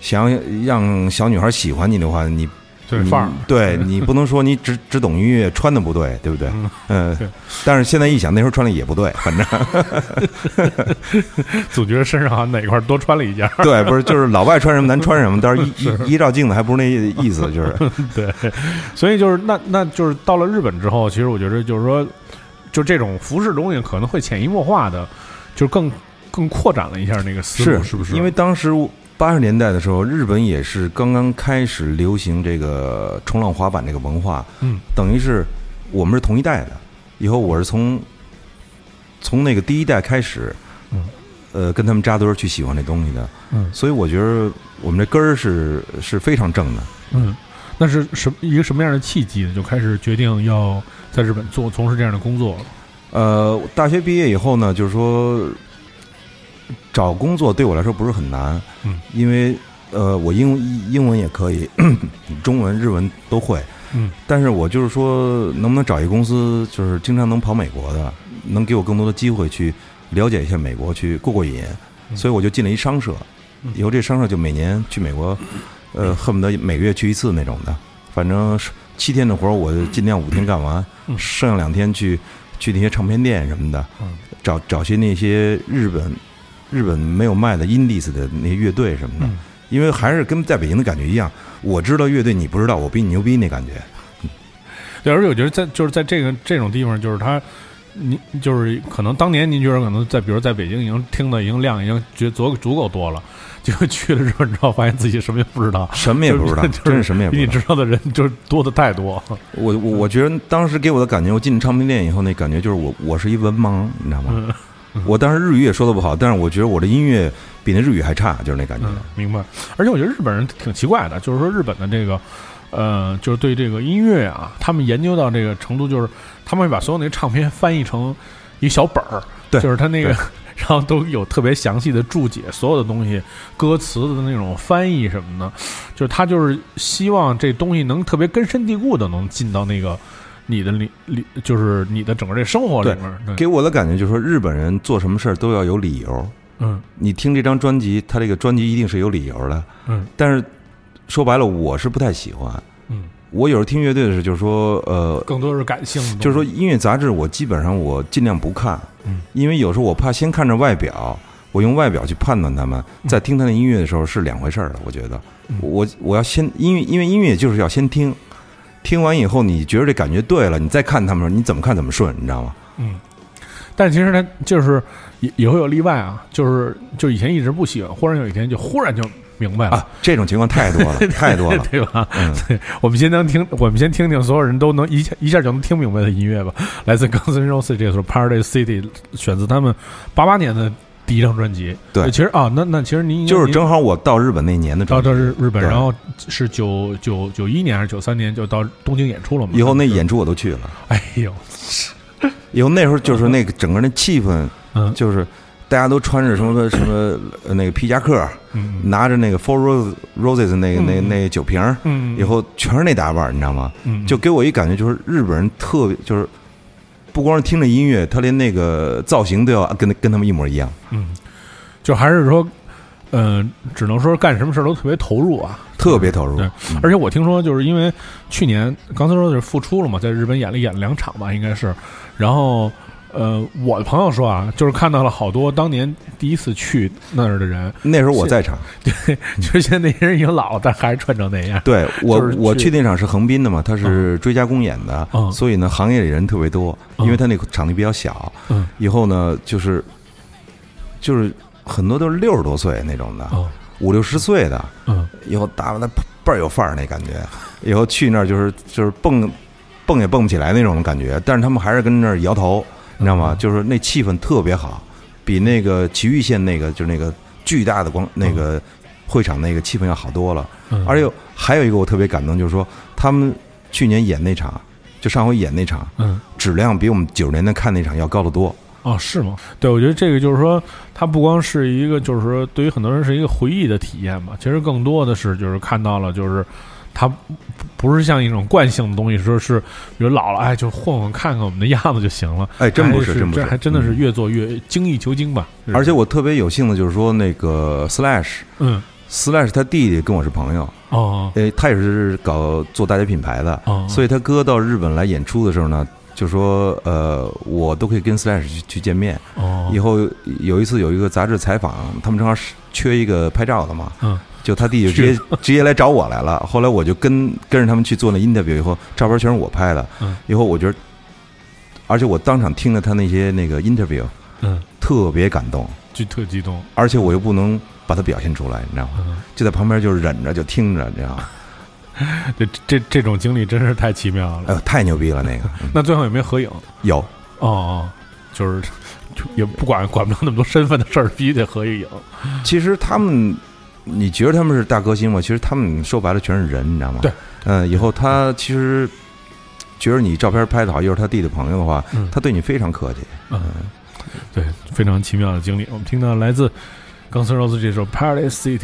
想让小女孩喜欢你的话，你对范儿，对你不能说你只只懂音乐，穿的不对，对不对？嗯，呃、但是现在一想，那时候穿的也不对，反正总觉得身上好像哪块多穿了一件。对，不是，就是老外穿什么咱穿什么，但是依依照镜子还不是那意思，就是对。所以就是那那就是到了日本之后，其实我觉得就是说，就这种服饰东西可能会潜移默化的，就更更扩展了一下那个思路， 是, 是不是？因为当时。八十年代的时候，日本也是刚刚开始流行这个冲浪滑板这个文化，嗯，等于是我们是同一代的。以后我是从从那个第一代开始，嗯，呃跟他们扎堆去喜欢这东西的。嗯，所以我觉得我们这根儿是是非常正的。嗯，那是什一个什么样的契机就开始决定要在日本做从事这样的工作？呃，大学毕业以后呢，就是说找工作对我来说不是很难，嗯，因为呃我英英文也可以，中文日文都会，嗯，但是我就是说能不能找一个公司就是经常能跑美国的，能给我更多的机会去了解一下美国，去过过瘾，所以我就进了一商社，以后这商社就每年去美国，呃，恨不得每个月去一次那种的，反正七天的活我尽量五天干完，剩下两天去去那些唱片店什么的，找找些那些日本日本没有卖的 indies 的那些乐队什么的，因为还是跟在北京的感觉一样，我知道乐队你不知道，我比你牛逼那感觉。对，而且我觉得在就是在这个这种地方，就是他。您就是可能当年您觉得可能在比如在北京已经听的已经量已经觉得足足够多了，结果去了日本之后发现自己什么也不知道，什么也不知道，就是、真是什么也不知道。比你知道的人就是多的太多。我我觉得当时给我的感觉，我进唱片店以后那感觉就是我我是一文盲，你知道吗、嗯嗯？我当时日语也说的不好，但是我觉得我的音乐比那日语还差，就是那感觉、嗯。明白。而且我觉得日本人挺奇怪的，就是说日本的这个。呃，就是对这个音乐啊，他们研究到这个程度，就是他们会把所有那唱片翻译成一小本儿，对，就是他那个，然后都有特别详细的注解，所有的东西，歌词的那种翻译什么的，就是他就是希望这东西能特别根深蒂固的能进到那个你的理理，就是你的整个这生活里面。对，给我的感觉就是说，日本人做什么事儿都要有理由。嗯，你听这张专辑，他这个专辑一定是有理由的。嗯，但是。说白了，我是不太喜欢。嗯，我有时候听乐队的时候，就是说，呃，更多是感性的。就是说，音乐杂志我基本上我尽量不看，嗯，因为有时候我怕先看着外表，我用外表去判断他们，在听他的音乐的时候是两回事儿的。我觉得，我我要先因为因为音乐就是要先听，听完以后你觉得这感觉对了，你再看他们，你怎么看怎么顺，你知道吗？嗯。但其实他就是也也会有例外啊，就是就以前一直不喜欢，忽然有一天就忽然就。明白了、啊，这种情况太多了，太多了，对吧、嗯对？我们先能听，我们先听听所有人都能一下一下就能听明白的音乐吧。来自 Guns N' Roses 这首《Paradise City》，选自他们八八年的第一张专辑。对，其实啊，那那其实您就是正好我到日本那年的专辑，到日日本，然后是九九九一年还是九三年就到东京演出了嘛？以后那演出我都去了。哎呦，以后那时候就是那个整个那气氛，嗯，就是。大家都穿着什么什么那个皮夹克，嗯、拿着那个 Four Roses 那个、嗯、那那酒瓶、嗯，以后全是那打扮，你知道吗？嗯、就给我一感觉，就是日本人特别，就是不光是听着音乐，他连那个造型都要跟跟他们一模一样。嗯，就还是说，呃，只能说干什么事都特别投入啊，特别投入。对，嗯、而且我听说，就是因为去年刚才说就是复出了嘛，在日本演了演了两场吧，应该是，然后。呃，我的朋友说啊，就是看到了好多当年第一次去那儿的人。那时候我在场，对，就是现在那些人已经老了，但还是穿成那样。对我、就是去，我去那场是横滨的嘛，他是追加公演的，嗯、所以呢，行业里人特别多，因为他那个场地比较小。嗯，以后呢，就是就是很多都是六十多岁那种的，五六十岁的，嗯，以后打扮的倍儿有范儿那感觉，以后去那儿就是就是蹦蹦也蹦不起来那种感觉，但是他们还是跟那儿摇头。你知道吗？就是那气氛特别好，比那个埼玉县那个就是那个巨大的光那个会场那个气氛要好多了。而且还有一个我特别感动，就是说他们去年演那场，就上回演那场，嗯，质量比我们九十年代看那场要高得多。哦，是吗？对，我觉得这个就是说，它不光是一个，就是说对于很多人是一个回忆的体验吧，其实更多的是就是看到了就是。它不是像一种惯性的东西，说是比如老了，哎，就混混看看我们的样子就行了。哎，真不是，真不是，还真的是越做越精益求精吧。而且我特别有幸的就是说，那个 Slash， 嗯 ，Slash 他弟弟跟我是朋友哦，哎，他也是搞做大家品牌的、哦，所以他哥到日本来演出的时候呢，就说呃，我都可以跟 Slash 去去见面。哦，以后有一次有一个杂志采访，他们正好缺一个拍照的嘛，嗯。就他弟弟直接直接来找我来了，后来我就跟跟着他们去做那 interview 以后，照片全是我拍的。嗯，以后我觉得，而且我当场听了他那些那个 interview， 嗯，特别感动，就特激动。而且我又不能把它表现出来，你知道吗？嗯、就在旁边就忍着，就听着，你知道吗？这这这种经历真是太奇妙了，呃、太牛逼了那个、嗯。那最后有没有合影？有哦哦。就是也不管管不了那么多身份的事儿，必须得合一影。其实他们，你觉得他们是大歌星吗？其实他们说白了全是人，你知道吗？对，嗯、呃，以后他其实觉得你照片拍的好，又是他弟弟朋友的话，嗯、他对你非常客气。嗯，嗯对，非常奇妙的经历。我们听到来自Guns N' Roses这首《Paradise City》。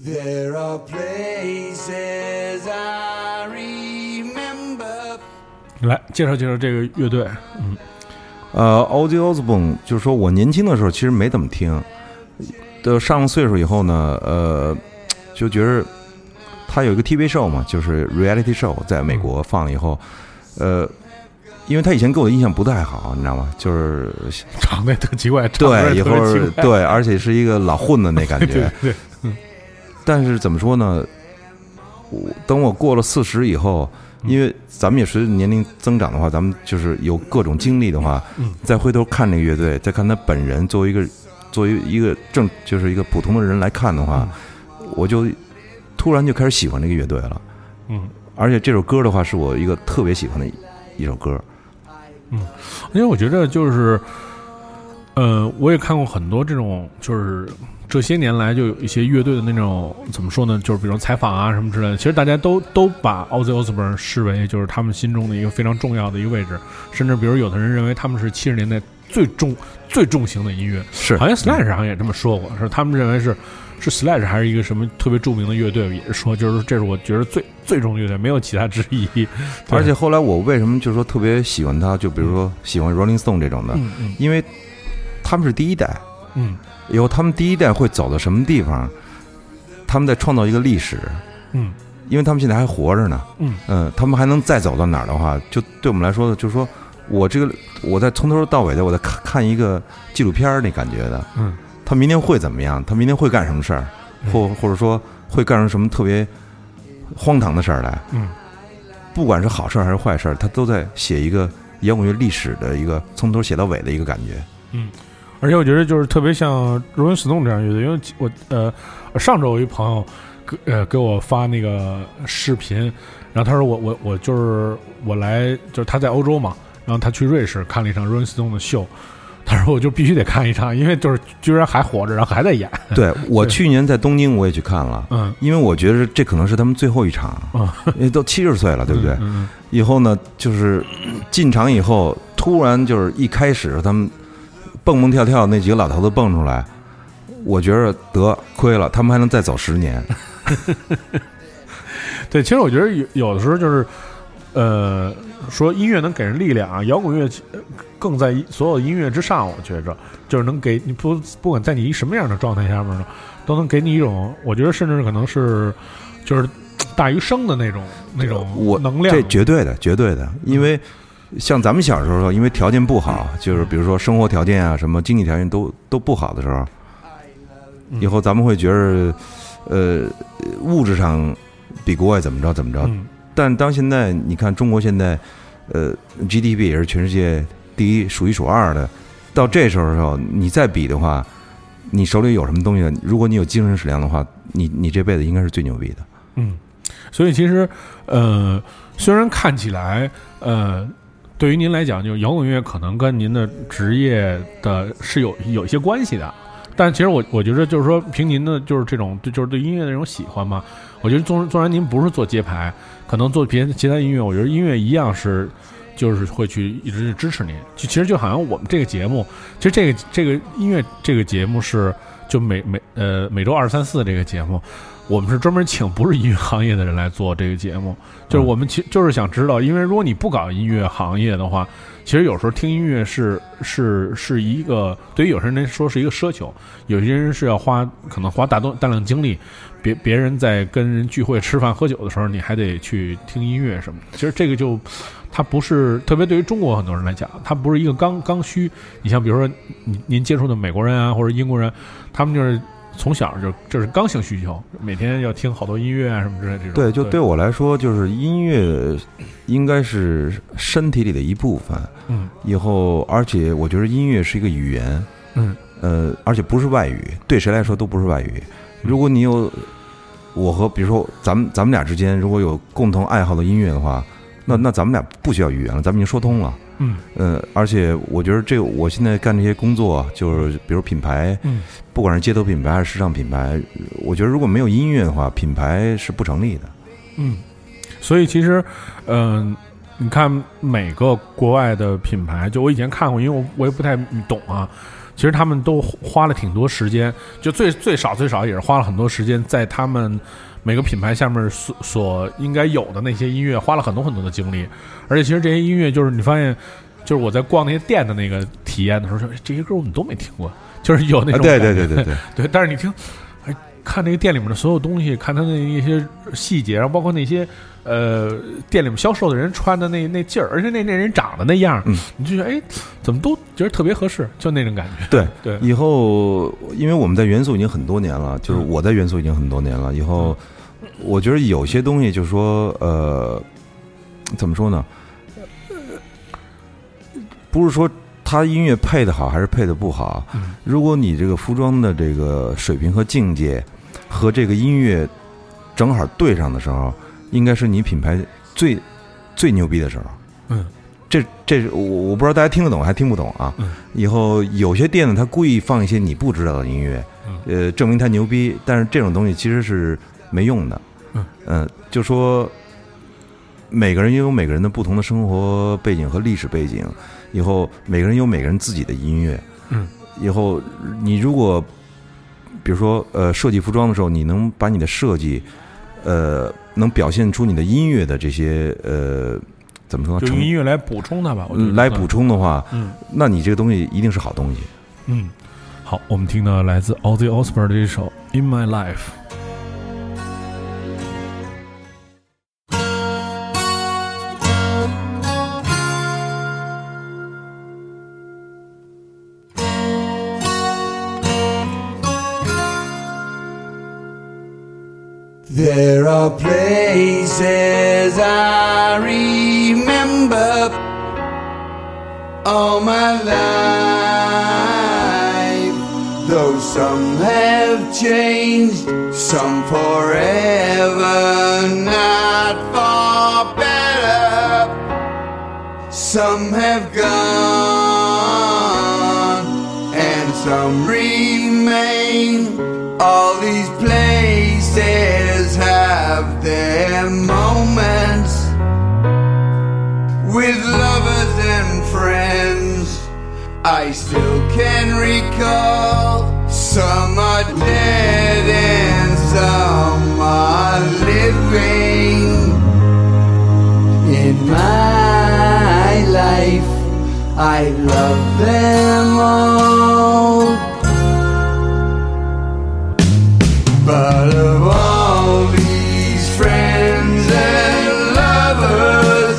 There are places I remember. 来介绍介绍这个乐队。嗯，呃 Ozzy Osbourne 就是说我年轻的时候其实没怎么听，的上了岁数以后呢，呃，就觉得他有一个 T V show 嘛，就是 reality show， 在美国放了以后，呃。因为他以前给我的印象不太好，你知道吗？就是长得也特奇怪，对，以后对，而且是一个老混的那感觉。对对对、嗯。但是怎么说呢？我等我过了四十以后，因为咱们也随着年龄增长的话，咱们就是有各种经历的话，嗯、再回头看这个乐队，再看他本人，作为一个作为一个正就是一个普通的人来看的话，嗯、我就突然就开始喜欢这个乐队了。嗯。而且这首歌的话，是我一个特别喜欢的一首歌。嗯，因为我觉得就是，呃，我也看过很多这种，就是这些年来就有一些乐队的那种怎么说呢，就是比如采访啊什么之类的。其实大家都都把 Ozzy Osbourne 视为就是他们心中的一个非常重要的一个位置，甚至比如有的人认为他们是七十年代最重最重型的音乐，是好像 Slash 好像也这么说过，是他们认为是是 Slash 还是一个什么特别著名的乐队，也是说就是这是我觉得最。最终乐队没有其他之一，而且后来我为什么就说特别喜欢他，就比如说喜欢 Rolling Stone 这种的、嗯嗯，因为他们是第一代，嗯，以后他们第一代会走到什么地方，他们在创造一个历史，嗯，因为他们现在还活着呢，嗯，嗯他们还能再走到哪儿的话，就对我们来说，就是说我这个我在从头到尾的我在看看一个纪录片那感觉的，嗯，他明天会怎么样？他明天会干什么事儿，或、嗯、或者说会干成什么特别。荒唐的事儿来，嗯，不管是好事还是坏事，他都在写一个摇滚乐历史的一个从头写到尾的一个感觉，嗯，而且我觉得就是特别像 Rolling Stone 这样乐队，因为我呃上周有一朋友给呃给我发那个视频，然后他说我我我就是我来就是他在欧洲嘛，然后他去瑞士看了一场 Rolling Stone 的秀。他说：“我就必须得看一场，因为就是居然还活着，然后还在演。对”对我去年在东京我也去看了，嗯，因为我觉得这可能是他们最后一场，嗯、因为都七十岁了，对不对、嗯嗯？以后呢，就是进场以后，突然就是一开始他们蹦蹦跳跳那几个老头子蹦出来，我觉得得亏了，他们还能再走十年。对，其实我觉得有有的时候就是，呃。说音乐能给人力量啊，摇滚乐更在所有音乐之上，我觉着就是能给你不不管在你什么样的状态下面呢，都能给你一种我觉得甚至可能是就是大于生的那种那种能量，这绝对的绝对的，因为像咱们小时候因为条件不好，就是比如说生活条件啊什么经济条件都都不好的时候，以后咱们会觉得呃物质上比国外怎么着怎么着。嗯但当现在你看中国现在，呃 ，G D P 也是全世界第一、数一数二的。到这时候的时候，你再比的话，你手里有什么东西？如果你有精神食粮的话，你你这辈子应该是最牛逼的。嗯，所以其实，呃，虽然看起来，呃，对于您来讲，就摇滚乐可能跟您的职业的是有有一些关系的，但其实我我觉得就是说，凭您的就是这种就是对音乐的这种喜欢嘛，我觉得纵纵然您不是做街拍。可能做别其他音乐，我觉得音乐一样是，就是会去一直支持你。其实就好像我们这个节目，其实这个这个音乐这个节目是就每每呃每周二三四这个节目，我们是专门请不是音乐行业的人来做这个节目，就是我们其就是想知道，因为如果你不搞音乐行业的话，其实有时候听音乐是是是一个对于有些人来说是一个奢求，有些人是要花可能花大多大量精力。别别人在跟人聚会吃饭喝酒的时候，你还得去听音乐什么的。其实这个就，它不是特别对于中国很多人来讲，它不是一个刚刚需。你像比如说您您接触的美国人啊，或者英国人，他们就是从小就就是刚性需求，每天要听好多音乐啊什么之类的这种。对，就对我来说，就是音乐应该是身体里的一部分。嗯，以后而且我觉得音乐是一个语言。嗯，呃，而且不是外语，对谁来说都不是外语。如果你有我和比如说咱们咱们俩之间如果有共同爱好的音乐的话，那那咱们俩不需要语言了，咱们已经说通了。嗯呃，而且我觉得这我现在干这些工作，就是比如品牌，嗯，不管是街头品牌还是时尚品牌，我觉得如果没有音乐的话，品牌是不成立的。嗯，所以其实嗯、呃，你看每个国外的品牌，就我以前看过，因为我我也不太懂啊。其实他们都花了挺多时间，就最最少最少也是花了很多时间，在他们每个品牌下面所所应该有的那些音乐，花了很多很多的精力。而且其实这些音乐，就是你发现，就是我在逛那些店的那个体验的时候，说、哎、这些歌我们都没听过，就是有那种感觉、啊、对对对对对对。但是你听，哎，看那个店里面的所有东西，看他的那些细节，然后包括那些。呃，店里面销售的人穿的那那劲儿，而且那那人长得那样，嗯、你就觉得哎，怎么都觉得特别合适，就那种感觉。对对，以后因为我们在元素已经很多年了，就是我在元素已经很多年了。以后、嗯、我觉得有些东西就是说，呃，怎么说呢？不是说他音乐配的好还是配的不好，嗯、如果你这个服装的这个水平和境界和这个音乐正好对上的时候。应该是你品牌最最牛逼的时候，嗯，这这是我我不知道大家听得懂还听不懂啊。嗯、以后有些店呢，他故意放一些你不知道的音乐，嗯、呃，证明他牛逼，但是这种东西其实是没用的。嗯、呃，就说每个人有每个人的不同的生活背景和历史背景，以后每个人有每个人自己的音乐。嗯，以后你如果比如说呃设计服装的时候，你能把你的设计呃。能表现出你的音乐的这些呃，怎么说呢？就音乐来补充它吧，我觉得来补充的话，嗯，那你这个东西一定是好东西。嗯，好，我们听到来自 Ozzy Osbourne 的这首《In My Life》。There are places I remember all my life, though some have changed, some forever, not for better. Some have gone and some remain. All these places have their moments with lovers and friends. I still can recall. Some are dead and some are living. In my life, I love them all. But of all friends and lovers,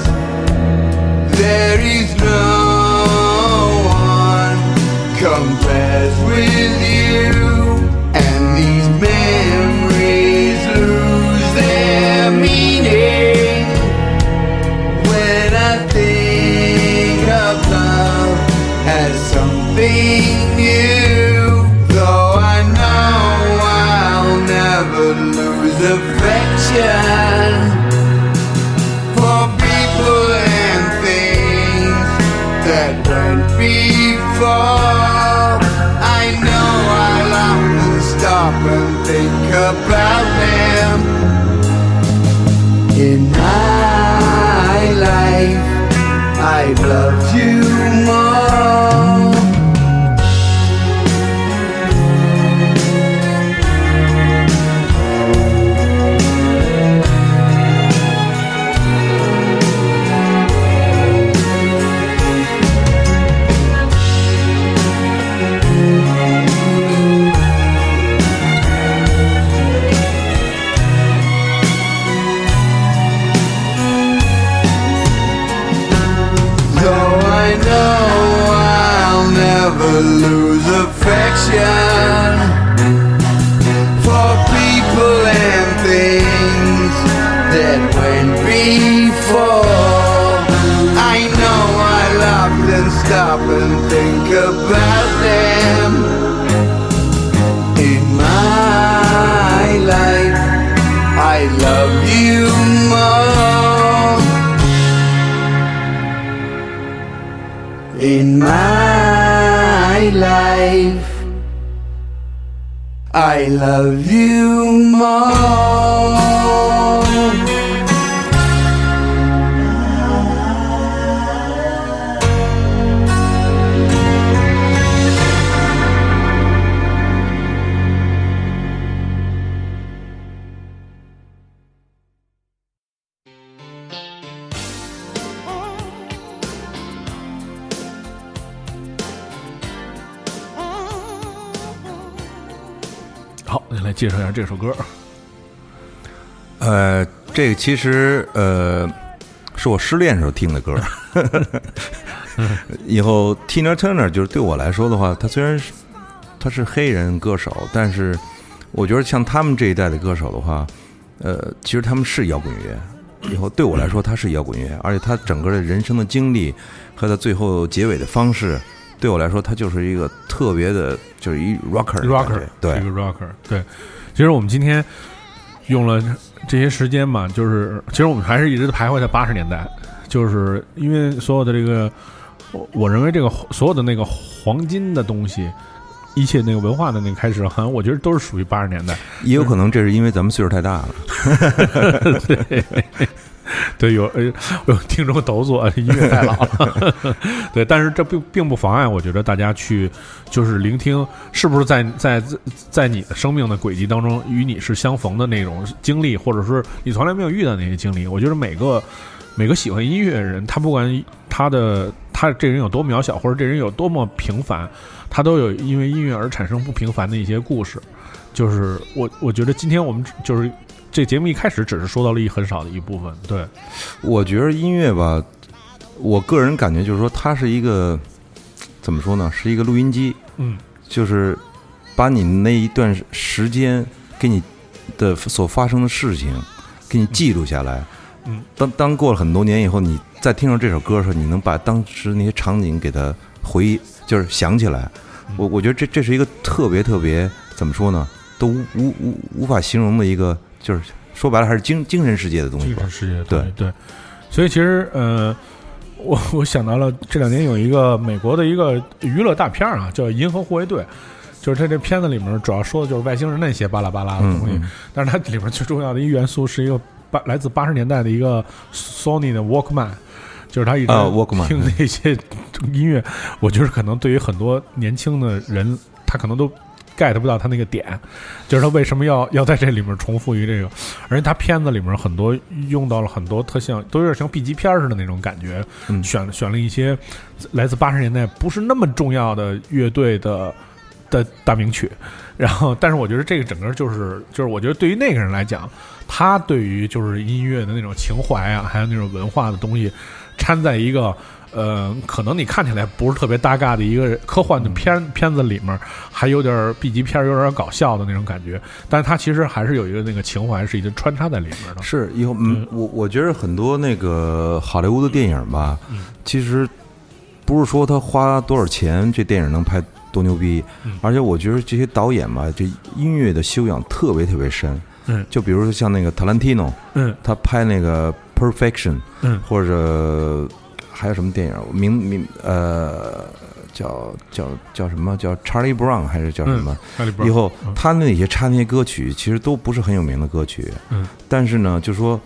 there is no one compares with you, and these memories lose their meaning when I think of love as something new, though I know I'll never lose a for people and things that went before. I know I'll often stop and think about them. In my life, I've loved you more. Lose affection for people and things that went before. I know I'll often stop and think about them. In my life, I love you more. In my life, I love you more. 好，来介绍一下这首歌。呃，这个其实呃是我失恋时候听的歌。以后 Tina Turner 就是对我来说的话，他虽然他是黑人歌手，但是我觉得像他们这一代的歌手的话，呃，其实他们是摇滚乐。以后对我来说，他是摇滚乐，而且他整个的人生的经历和他最后结尾的方式，对我来说，他就是一个特别的，就是一 rocker rocker 对，一个 rocker 对。其实我们今天用了这些时间嘛，就是其实我们还是一直徘徊在八十年代，就是因为所有的这个，我认为这个所有的那个黄金的东西。一切那个文化的那个开始，好像我觉得都是属于八十年代，也有可能这是因为咱们岁数太大了。对，对，有有听众投诉音乐太老了。对，但是这并并不妨碍，我觉得大家去就是聆听，是不是在在在你的生命的轨迹当中与你是相逢的那种经历，或者是你从来没有遇到那些经历？我觉得每个每个喜欢音乐的人，他不管他的他这人有多渺小，或者这人有多么平凡。他都有因为音乐而产生不平凡的一些故事，就是我我觉得今天我们就是这节目一开始只是说到了一很少的一部分。对，我觉得音乐吧，我个人感觉就是说它是一个怎么说呢，是一个录音机，嗯，就是把你那一段时间给你的所发生的事情给你记录下来，嗯，当当过了很多年以后，你再听到这首歌的时候，你能把当时那些场景给它回忆。就是想起来，我我觉得这这是一个特别特别怎么说呢，都无无无法形容的一个，就是说白了还是精精神世界的东西吧。精神世界，对对。所以其实呃，我我想到了这两年有一个美国的一个娱乐大片啊，叫《银河护卫队》，就是它这片子里面主要说的就是外星人那些巴拉巴拉的东西，嗯嗯，但是它里面最重要的一元素是一个八来自八十年代的一个 Sony 的 Walkman。就是他一直听那些音乐，我觉得可能对于很多年轻的人，他可能都 get 不到他那个点，就是他为什么要要在这里面重复于这个，而且他片子里面很多用到了很多特效，都有点像 B 级片似的那种感觉，选选了一些来自八十年代不是那么重要的乐队的的大名曲，然后但是我觉得这个整个就是就是我觉得对于那个人来讲，他对于就是音乐的那种情怀啊，还有那种文化的东西。掺在一个呃，可能你看起来不是特别搭嘎的一个科幻的片片子里面，还有点 B 级片，有点搞笑的那种感觉，但是它其实还是有一个那个情怀是已经穿插在里面的。是以后，嗯，我我觉得很多那个好莱坞的电影吧，嗯，其实不是说他花多少钱，这电影能拍多牛逼，嗯，而且我觉得这些导演吧，这音乐的修养特别特别深。嗯，就比如说像那个 Tarantino， 嗯，他拍那个。Perfection， 嗯，或者还有什么电影？名名呃，叫叫叫什么？叫 Charlie Brown 还是叫什么？嗯，以后他那些插那些歌曲，其实都不是很有名的歌曲。嗯，但是呢，就说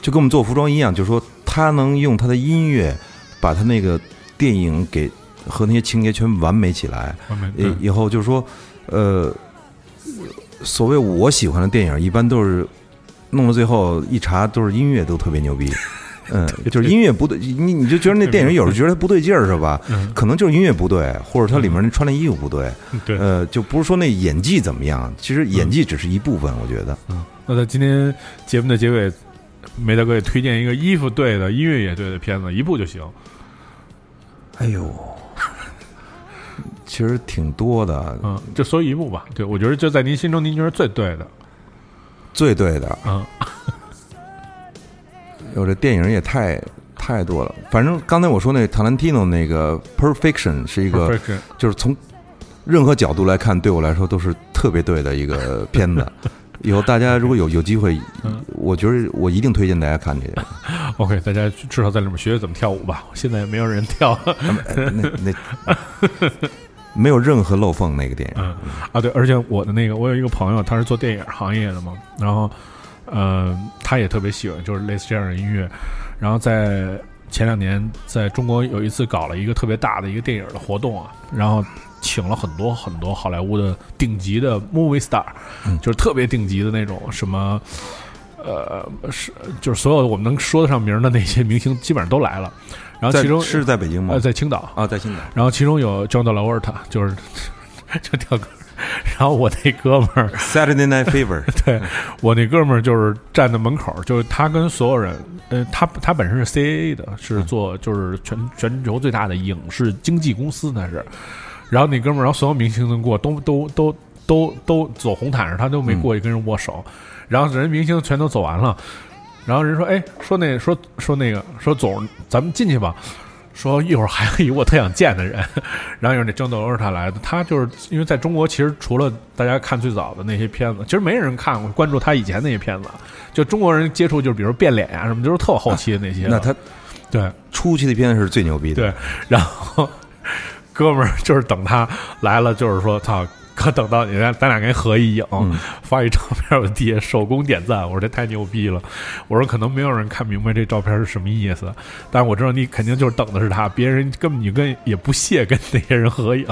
就跟我们做服装一样，就说他能用他的音乐把他那个电影给和那些情节全完美起来。完美。以以后就是说，呃，所谓我喜欢的电影，一般都是。弄到最后一查都是音乐都特别牛逼，嗯，就是音乐不对，你你就觉得那电影有时候觉得不对劲儿是吧？可能就是音乐不对，或者它里面穿的衣服不对，呃，就不是说那演技怎么样，其实演技只是一部分，我觉得。嗯，那在今天节目的结尾，梅大哥也推荐一个衣服对的、音乐也对的片子，一部就行。哎呦。其实挺多的，嗯，就说一部吧。对，我觉得就在您心中，您觉得最对的。最对的啊！我这电影也太太多了。反正刚才我说那塔兰蒂诺那个 Perfection 是一个， Perfection. 就是从任何角度来看，对我来说都是特别对的一个片子。以后大家如果有有机会，我觉得我一定推荐大家看这个。OK， 大家至少在里面学学怎么跳舞吧。现在也没有人跳。那那。没有任何漏缝那个电影，嗯，啊对，而且我的那个我有一个朋友，他是做电影行业的嘛，然后呃他也特别喜欢就是类似这样的音乐，然后在前两年在中国有一次搞了一个特别大的一个电影的活动啊，然后请了很多很多好莱坞的顶级的 movie star，嗯，就是特别顶级的那种什么呃是就是所有我们能说得上名的那些明星基本上都来了。然后其中是在北京吗？呃，在青岛啊，在青岛。然后其中有 John Delawart， 就是就跳歌然后我那哥们儿 Saturday Night Fever 对，我那哥们儿就是站在门口，就是他跟所有人，呃，他他本身是 C A A 的，是做就是全全球最大的影视经纪公司那是，然后那哥们儿，然后所有明星能过都都都都都走红毯上，他都没过去跟人握手，嗯、然后人明星全都走完了，然后人说，哎，说那说说那个说总咱们进去吧。说一会儿还有一个我特想见的人，然后有人那争斗是他来的，他就是因为在中国其实除了大家看最早的那些片子，其实没人看过关注他以前那些片子，就中国人接触就是比如变脸啊什么，就是特后期的那些、啊。那他对初期的片子是最牛逼的。对，然后哥们儿就是等他来了，就是说操。可等到你，咱俩给合一影、嗯，发一照片，我底下手工点赞。我说这太牛逼了。我说可能没有人看明白这照片是什么意思，但是我知道你肯定就是等的是他，别人根本你跟也不屑跟那些人合影，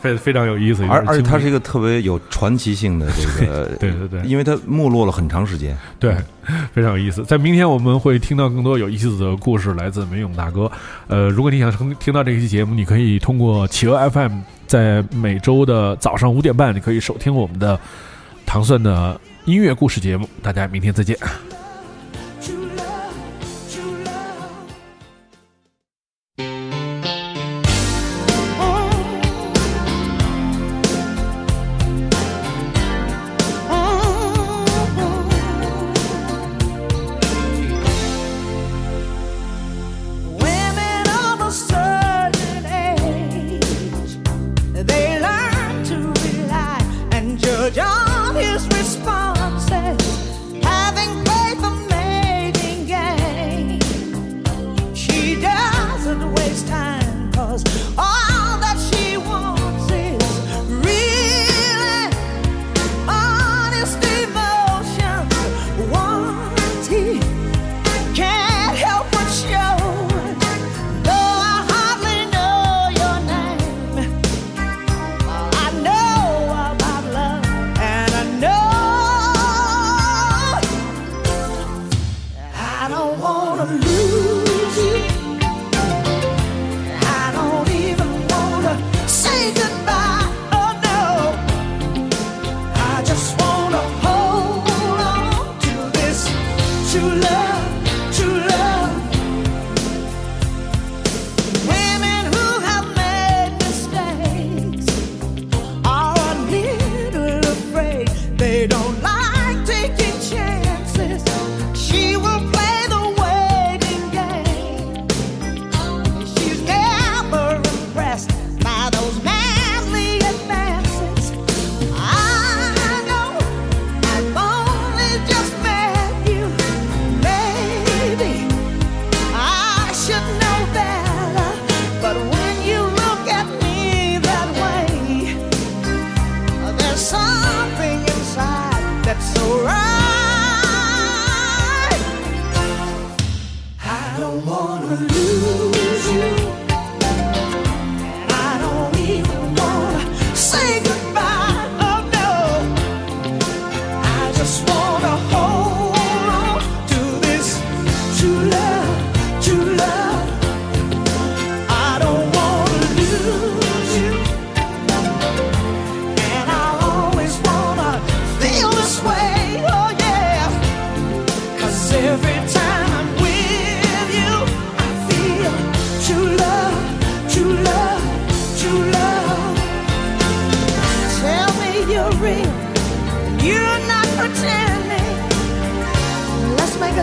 非非常有意思。而而且他是一个特别有传奇性的这个，对对对，因为他没落了很长时间，对，非常有意思。在明天我们会听到更多有意思的故事，来自梅勇大哥。呃，如果你想听到这期节目，你可以通过企鹅 F M。在每周的早上五点半，你可以收听我们的糖蒜的音乐故事节目。大家明天再见。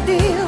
Deal.